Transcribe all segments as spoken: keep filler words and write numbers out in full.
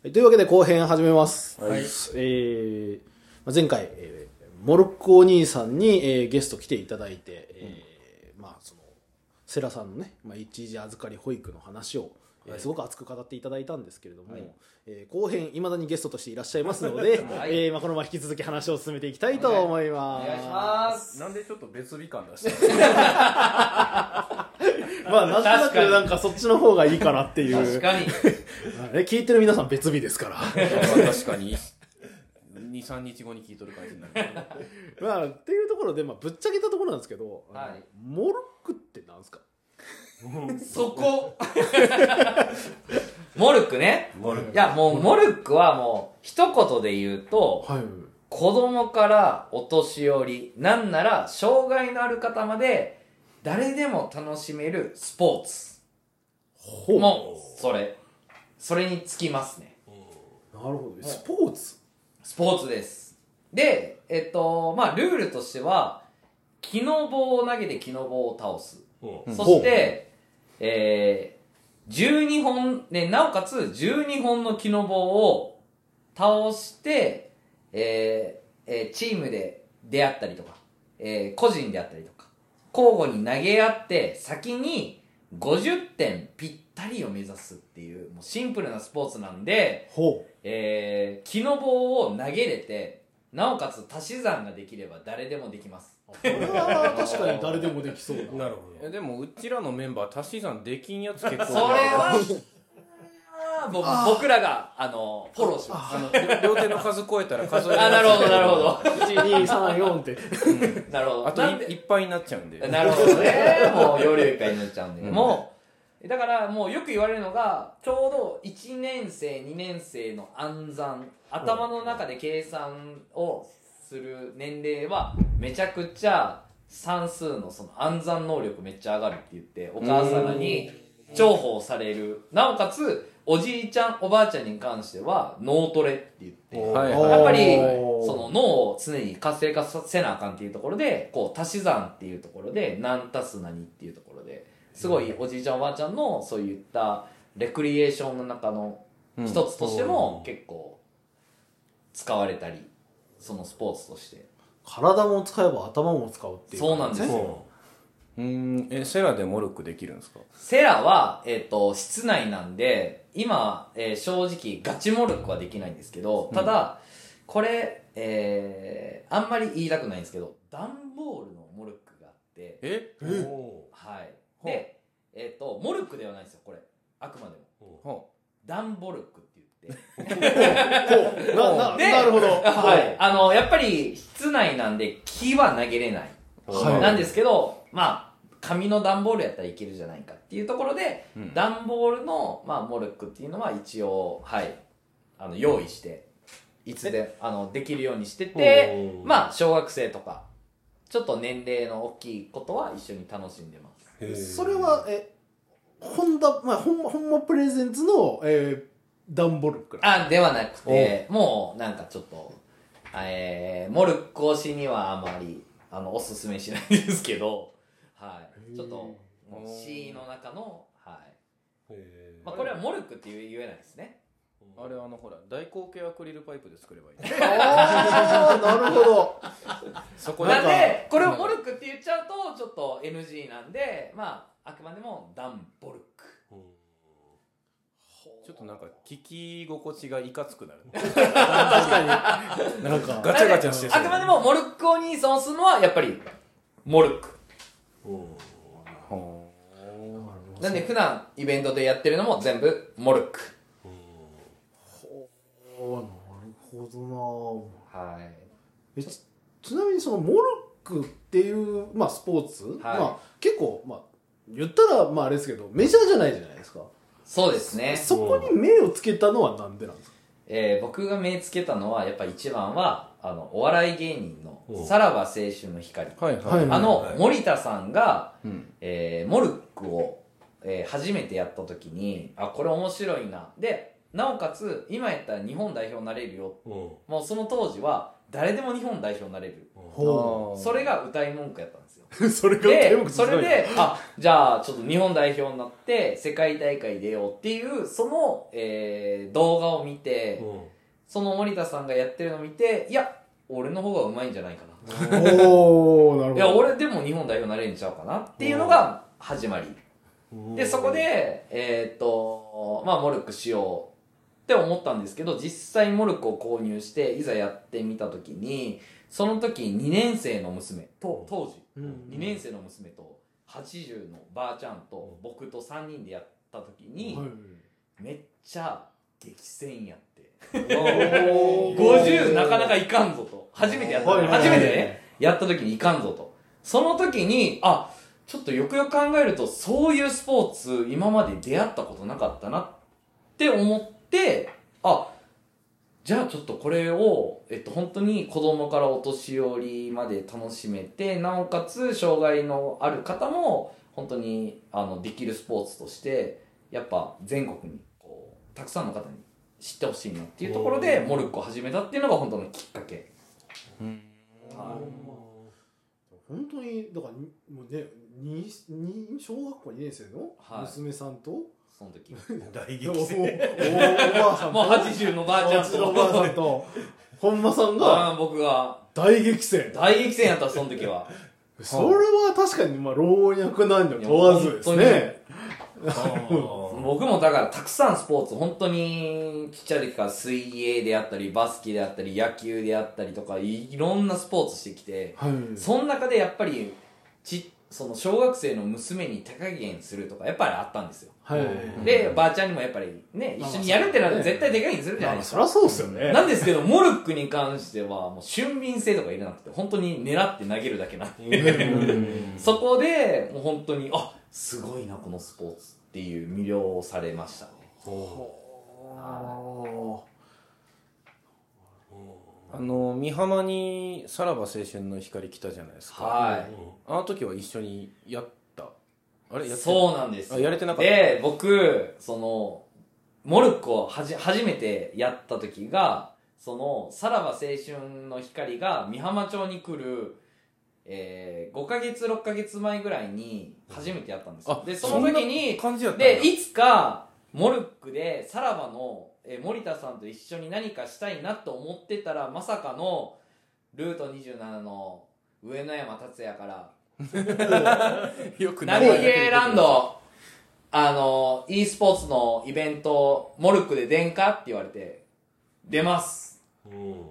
というわけで後編始めます、はい。えー、前回、えー、モルックお兄さんに、えー、ゲスト来ていただいて、えーうん、まあその世良さんのね、まあ、一時預かり保育の話を、えー、すごく熱く語っていただいたんですけれども、はい、えー、後編いまだにゲストとしていらっしゃいますので、はい、えーまあ、このまま引き続き話を進めていきたいと思います。お願いします。なんでちょっと別日感出したのまあ、なんとなくなんかそっちの方がいいかなっていう。確かに聞いてる皆さん別日ですから確かに に,さん 日後に聞いとる感じになるまあっていうところで、まあ、ぶっちゃけたところなんですけど、はい、モルックってなんですかそこモルックね、モルック、いやもうモルックはもう一言で言うと、はい、子供からお年寄り、なんなら障害のある方まで誰でも楽しめるスポーツ。ほう。もうそれそれにつきますね。なるほど。スポーツ。スポーツです。で、えっとまあルールとしては木の棒を投げて木の棒を倒す。うん、そして、えー、じゅうにほんで、なおかつじゅうにほんの木の棒を倒して、えーえー、チームで出会ったりとか、えー、個人であったりとか。交互に投げ合って先にごじゅってんぴったりを目指すっていう、もうシンプルなスポーツなんで、ほう、えー、木の棒を投げれてなおかつ足し算ができれば誰でもできます。これは確かに誰でもできそうな。なるほど。でもうちらのメンバー足し算できんやつ結構それは僕, 僕らがあのフォローします。あの両手の数超えたら数えます。あ、なるほどなるほど。いち、に、さん、よんって、うん、なるほど。あといっぱいになっちゃうんで。なるほどね。もう容量いっぱいになっちゃうんで、うん、もうだからもうよく言われるのが、ちょうどいちねんせいにねんせいの暗算、頭の中で計算をする年齢はめちゃくちゃ算数のその暗算能力めっちゃ上がるって言って、お母様に重宝される。なおかつおじいちゃんおばあちゃんに関しては脳トレって言って、やっぱりその脳を常に活性化させなあかんっていうところで、こう足し算っていうところで何足す何っていうところで、すごいおじいちゃんおばあちゃんのそういったレクリエーションの中の一つとしても結構使われたり、そのスポーツとして体も使えば頭も使うっていう。そうなんですよ。うーん、え、セラでモルックできるんですか？セラは、えっと、室内なんで、今、えー、正直ガチモルックはできないんですけど、ただ、うん、これ、えー、あんまり言いたくないんですけど、段ボールのモルックがあって、え？はい。で、えっと、モルックではないんですよ、これ。あくまでも。段ボルックって言って。な, な, なるほど。はい。あの、やっぱり室内なんで木は投げれない。はい、なんですけど、まあ、紙の段ボールやったらいけるじゃないかっていうところで、うん、段ボールの、まあ、モルックっていうのは一応、はい、あの用意していつであのできるようにしてて、まあ小学生とかちょっと年齢の大きいことは一緒に楽しんでます。それはえホンダ、まあ、ホンマ、ホンマプレゼンツの、えー、段ボルックあではなくて、もうなんかちょっと、えー、モルック推しにはあまりあのおすすめしないんですけど、はい、ちょっと C の中の、はい、へ、まあ、これはモルックって言えないですね。あれはあのほら大口径アクリルパイプで作ればいい。あなるほど。そこなんでこれをモルックって言っちゃうとちょっと エヌジー なんで、まああくまでもダンボルック。ちょっとなんか聞き心地がいかつくなる、ね、確かになんかガチャガチャして、あくまでもモルックお兄さんをするのはやっぱりモルック。なんで普段イベントでやってるのも全部モルック。ほう、なるほどな。はい。え ち, ちなみにそのモルックっていう、まあ、スポーツ、はい、まあ、結構、まあ、言ったら、まあ、あれですけどメジャーじゃないじゃないですか。そうですね。 そ, そこに目をつけたのはなんでなんですか？えー、僕が目つけたのはやっぱ一番はあのお笑い芸人のさらば青春の光、はいはい、あの森田さんが、うん、えー、モルックを、えー、初めてやった時に、あこれ面白いな、でなおかつ今やったら日本代表になれるよ、うん、もうその当時は誰でも日本代表になれる、うん、それが歌い文句やったんですよそれが歌い文句じゃないよ。で、それであじゃあちょっと日本代表になって世界大会出ようっていうその、えー、動画を見て、うん、その森田さんがやってるのを見て、いや俺の方がうまいんじゃないかなおーなるほど。いや俺でも日本代表になれるんちゃうかなっていうのが始まりで、そこでえー、っとまあモルックしようって思ったんですけど、実際モルックを購入していざやってみた時に、その時にねん生の娘と当時、うんうん、にねん生の娘とはちじゅうのばあちゃんと僕とさんにんでやった時に、はい、めっちゃ激戦やってごじゅうなかなかいかんぞと、初めてやった、はいはいはい、初めてねやった時にいかんぞと、その時にあちょっとよくよく考えるとそういうスポーツ今まで出会ったことなかったなって思って、あじゃあちょっとこれを、えっと、本当に子供からお年寄りまで楽しめて、なおかつ障害のある方も本当にあのできるスポーツとしてやっぱ全国にこうたくさんの方に知ってほしいなっていうところでモルックを始めたっていうのが本当のきっかけ、うん、本当にだからもうねにに小学校にねん生の娘さんと、はい、その時大激戦もうはちじゅうのばあちゃんとおばあさんと本間さんが僕が大激戦大激戦やったその時はそれは確かにまあ老若男女問わずですね僕もだからたくさんスポーツ本当にちっちゃい時から水泳であったりバスケであったり野球であったりとかいろんなスポーツしてきて、はい、その中でやっぱりちその小学生の娘に手加減するとかやっぱりあったんですよ、はいはいはい、でばあちゃんにもやっぱりね一緒にやるってなると絶対手加減するじゃないですか、まあ、そりゃそうですよね。なんですけどモルックに関してはもう俊敏性とかいらなくて本当に狙って投げるだけなんでそこでもう本当にあすごいなこのスポーツっていう魅了されましたね。ほうあの美浜にさらば青春の光来たじゃないですか、はい、あの時は一緒にやったあれやってそうなんですあやれてなかったで僕そのモルックをはじ初めてやった時がそのさらば青春の光が美浜町に来る、えー、ごかげつろっかげつまえぐらいに初めてやったんですよ、うん、でその時に感じだったでいつかモルックでさらばのえ森田さんと一緒に何かしたいなと思ってたらまさかのルートにじゅうななの上野山達也からよくナビゲーランドあの e スポーツのイベントモルックで出んかって言われて出ます、うん、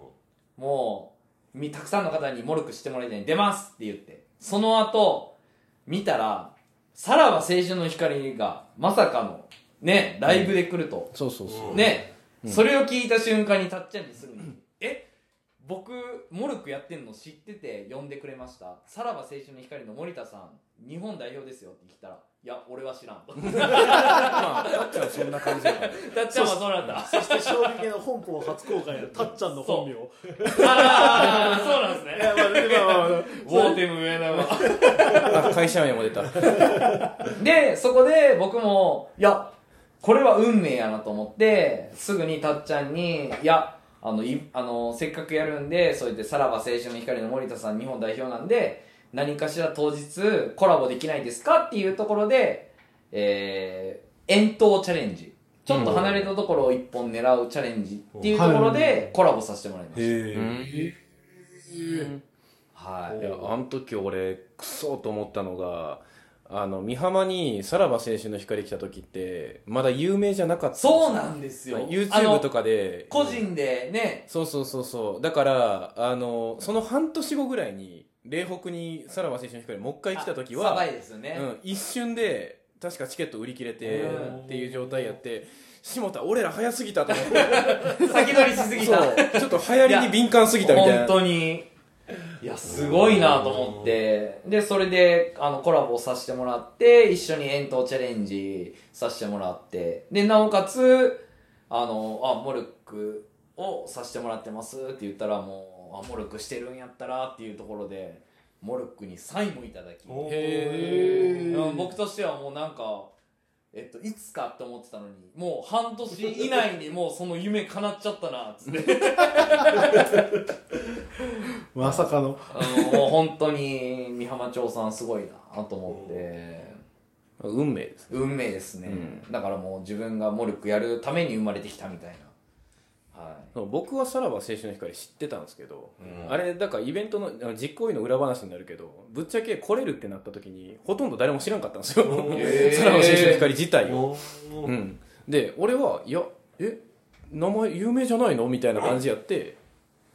もうたくさんの方にモルックしてもらいたいに出ますって言ってその後見たらさらば青春の光がまさかのね、ライブで来ると、うん、そうそうそうね、うん、それを聞いた瞬間にたっちゃんにすぐに、うん、え僕モルックやってんの知ってて呼んでくれました、さらば青春の光の森田さん日本代表ですよって聞いたら、いや俺は知らんまあたっちゃんはそんな感じだからたっちゃんはそうなんだ。そして衝撃の本邦初公開のたっちゃんの本名あらそうなんですねウォーテム上永会社名も出たでそこで僕もいやこれは運命やなと思って、すぐにたっちゃんに、いや、あの、いあのせっかくやるんで、そうやってさらば青春の光の森田さん日本代表なんで、何かしら当日コラボできないですかっていうところで、えー、遠投チャレンジ。ちょっと離れたところを一本狙うチャレンジっていうところでコラボさせてもらいました。へぇー。はい。いや、あの時俺、クソと思ったのが、あの美浜にさらば青春の光来た時ってまだ有名じゃなかったんですよ。そうなんですよ。 YouTube とかで個人でね、そうそうそうそう。だからあのその半年後ぐらいに嶺北にさらば青春の光もう一回来た時はサバイですよね、うん、一瞬で確かチケット売り切れてっていう状態やって下田俺ら早すぎたと思って先取りしすぎたそうちょっと流行りに敏感すぎたみたいな。本当にいやすごいなと思ってでそれであのコラボさせてもらって一緒に遠投チャレンジさせてもらってでなおかつあのあモルックをさせてもらってますって言ったらもうあモルックしてるんやったらっていうところでモルックにサインもいただき、へー、僕としてはもうなんかえっと、いつかって思ってたのにもう半年以内にもうその夢叶っちゃったなっつってまさかのあのもう本当に美浜町さんすごいなと思って運命ですね運命ですね、うん、だからもう自分がモルックやるために生まれてきたみたいな。はい、僕はさらば青春の光知ってたんですけど、うん、あれだからイベントの実行委員の裏話になるけどぶっちゃけ来れるってなった時にほとんど誰も知らんかったんですよさらば青春の光自体を、うん、で俺はいやえ名前有名じゃないのみたいな感じやって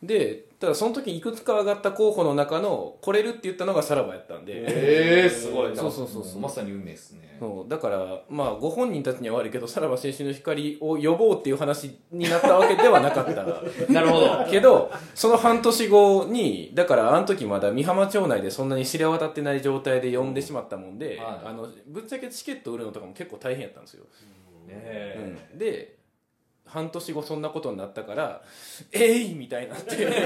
でただその時いくつか上がった候補の中の来れるって言ったのがさらばやったんでえーすごいなそうそうそうそうまさに運命ですねそうだからまあご本人たちには悪いけどさらば青春の光を呼ぼうっていう話になったわけではなかったなるほどけどその半年後にだからあの時まだ美浜町内でそんなに知れ渡ってない状態で呼んでしまったもんで、うんはい、あのぶっちゃけチケット売るのとかも結構大変やったんですよ、ねうん、で半年後そんなことになったからえい、ー、みたいになって素晴らしい、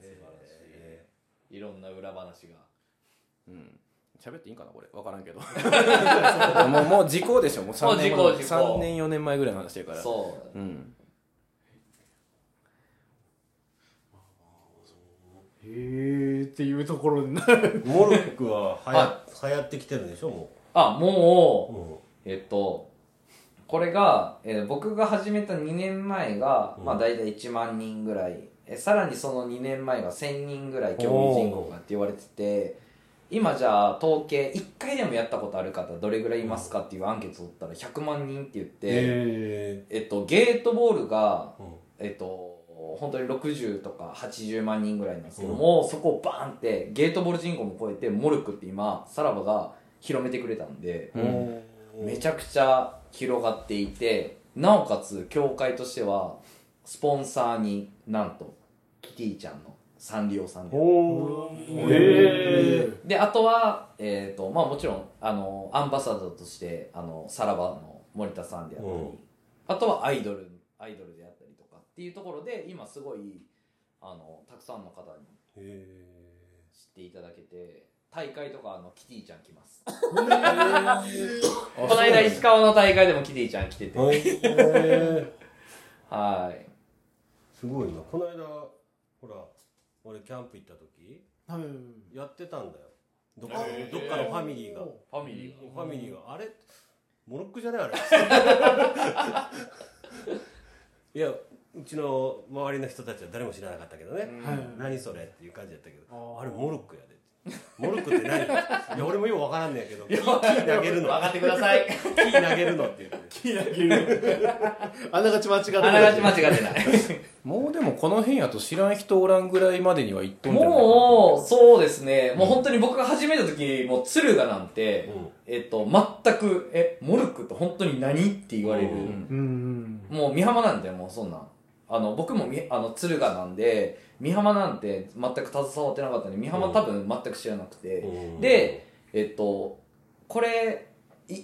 えー、いろんな裏話がうん喋っていいんかなこれ分からんけどもうもう時効でしょもうさんねんもう時効時効さんねんよねんまえぐらいの話だからそううんへーっていうところになるモルックははや、はい、流行ってきてるでしょもうあもう、うん、えっとこれが、えー、僕が始めたにねんまえが、うん、まあ大体いちまんにんぐらい、えさらにそのにねんまえがせんにんぐらい興味人口がって言われてて今じゃあ統計いっかいでもやったことある方どれぐらいいますかっていうアンケートを取ったらひゃくまんにんって言って、えーえっと、ゲートボールが、うん、えっと本当にろくじゅうとかはちじゅうまんにんぐらいなんですけども、うん、そこをバーンってゲートボール人口も超えてモルックって今さらばが広めてくれたんで、うん、めちゃくちゃ広がっていてなおかつ協会としてはスポンサーになんとキティちゃんのサンリオさんで、えー、であとは、えーとまあ、もちろんあのアンバサダーとしてあのさらばの森田さんであったり、うん、あとはアイドルアイドルであったりとかっていうところで今すごいあのたくさんの方に知っていただけて大会とかあのキティちゃん来ますこの間石川の大会でもキティちゃん来ててはいすごいなこの間ほら俺キャンプ行った時、はい、やってたんだよどっか、えー、どっかのファミリーがファミリーがファミリーがあれモルックじゃないあれいやうちの周りの人たちは誰も知らなかったけどね、うん、何それっていう感じだったけど あ, あれモルックやでモルックって何いや俺もよく分からんねんけどキー投げるの分かってくださいキー投げるのって言ってキー投げるのあながち間違ってないあながち間違ってないもうでもこの辺やと知らん人おらんぐらいまでには言っとんじゃないかなもうそうですね、うん、もう本当に僕が始めた時もう敦賀なんて、うん、えっと全くえモルックって本当に何って言われる、うん、もう美浜なんてもうそんなあの僕もみあの敦賀なんで美浜なんて全く携わってなかったんで美浜多分全く知らなくて、うん、でえっとこれ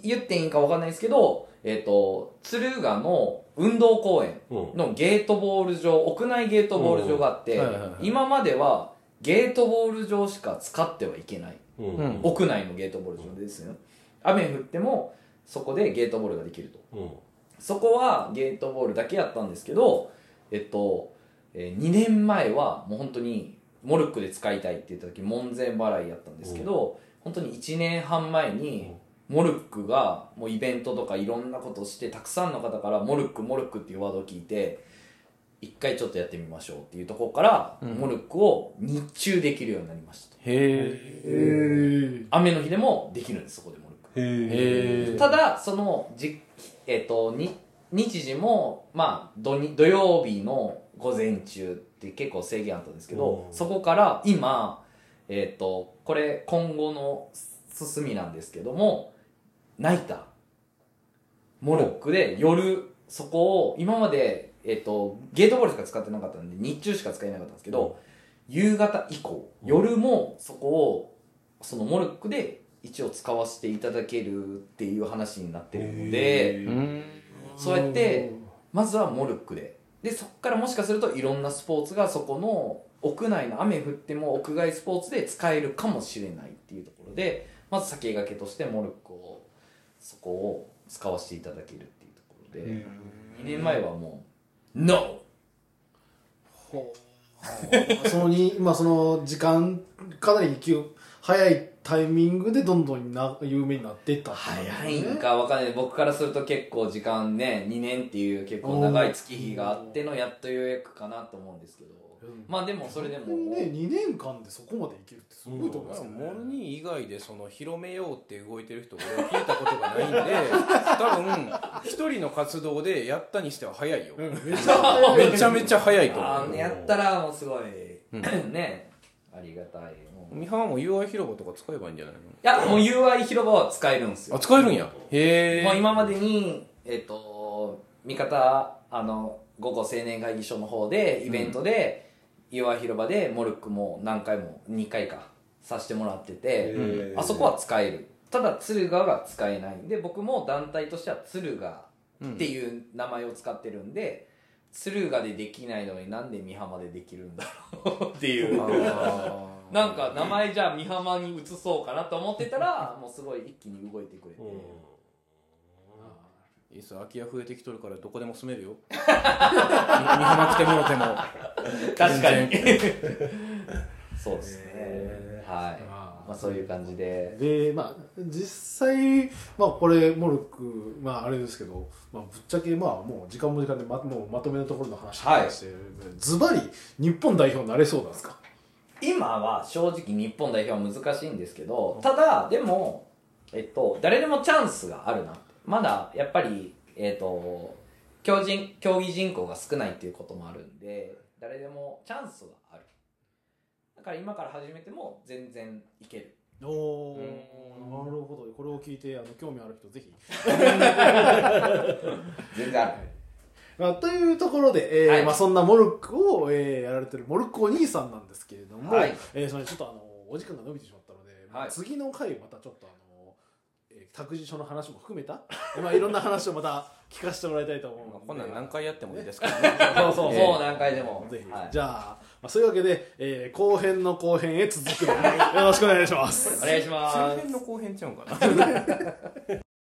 言っていいか分かんないですけどえっと敦賀の運動公園のゲートボール場屋内ゲートボール場があって、うんはいはいはい、今まではゲートボール場しか使ってはいけない、うん、屋内のゲートボール場ですよ、ね、雨降ってもそこでゲートボールができると、うん、そこはゲートボールだけやったんですけどえっと、えー、にねんまえはもう本当にモルックで使いたいって言った時門前払いやったんですけど、うん、本当にいちねんはんまえにモルックがもうイベントとかいろんなことをしてたくさんの方からモルックモルックっていうワードを聞いて一回ちょっとやってみましょうっていうところから、うん、モルックを日中できるようになりました。へえ。雨の日でもできるんですそこでモルック。へえ。ただそのじえっとに日時も、まあ、土, 土曜日の午前中って結構制限あったんですけど、うん、そこから今、えっと、これ今後の進みなんですけどもナイターモルックで夜そこを今まで、えっと、ゲートボールしか使ってなかったんで日中しか使えなかったんですけど、うん、夕方以降夜もそこをそのモルックで一応使わせていただけるっていう話になってるのでそうやってまずはモルックででそこからもしかするといろんなスポーツがそこの屋内の雨降っても屋外スポーツで使えるかもしれないっていうところで、まず先駆けとしてモルックをそこを使わせていただけるっていうところで、にねんまえはもう ノー！ ほうそのに、まあ、その時間かなり早いタイミングでどんどんな有名になっていったっていう、ね、早いんか分かんない、僕からすると結構時間ね、にねんっていう結構長い月日があってのやっと予約かなと思うんですけど、まあでもそれでもね、にねんかんでそこまでいけるってすごいと思いますよね。モルニー以外でその広めようって動いてる人俺は聞いたことがないんで多分一人の活動でやったにしては早いよ、うん、めちゃめちゃめちゃ早いと思う。あ、やったらもうすごい、うん、ね、ありがたい。ミハはもう ユーアイ 広場とか使えばいいんじゃないの？いや、もう ユーアイ 広場は使えるんですよ。あ、使えるんや。へえ。もう今までにえっと味方あの午後青年会議所の方でイベントで、うん、ユーアイ 広場でモルックも何回もにかいかさせてもらってて、あそこは使える。ただ鶴ヶが使えないんで、僕も団体としては鶴ヶっていう名前を使ってるんで。うん、鶴ヶでできないのになんで美浜でできるんだろうっていうなんか名前じゃあ美浜に移そうかなと思ってたらもうすごい一気に動いてくれて、いいっす、空き家増えてきとるからどこでも住めるよ美浜来てもろても確かにそうですね、はい、まあ、そういう感じで、で、まあ、実際、まあ、これモルック、まあ、あれですけど、まあ、ぶっちゃけ、まあ、もう時間も時間で ま, もうまとめのところの話にして、はい、ズバリ日本代表になれそうなんですか？今は正直日本代表は難しいんですけど、ただでも、えっと、誰でもチャンスがあるなって。まだやっぱり、えっと、競人競技人口が少ないっていうこともあるんで、誰でもチャンスがある。だから今から始めても全然いける。おお、なるほど。これを聞いてあの興味ある人ぜひ全然ある、まあ、というところで、えーはい、まあ、そんなモルックを、えー、やられてるモルックお兄さんなんですけれども、はい、えー、それちょっとあのお時間が伸びてしまったので、はい、まあ、次の回またちょっとあの、えー、託児所の話も含めた、まあ、いろんな話をまた聞かせてもらいたいと思うので、まあ、こんなん何回やってもいいですからねそうそう、えー、もう何回でもぜひ、はい、じゃあそういうわけで、えー、後編の後編へ続くのでよろしくお願いします。お願いします。前編の後編ちゃうんかな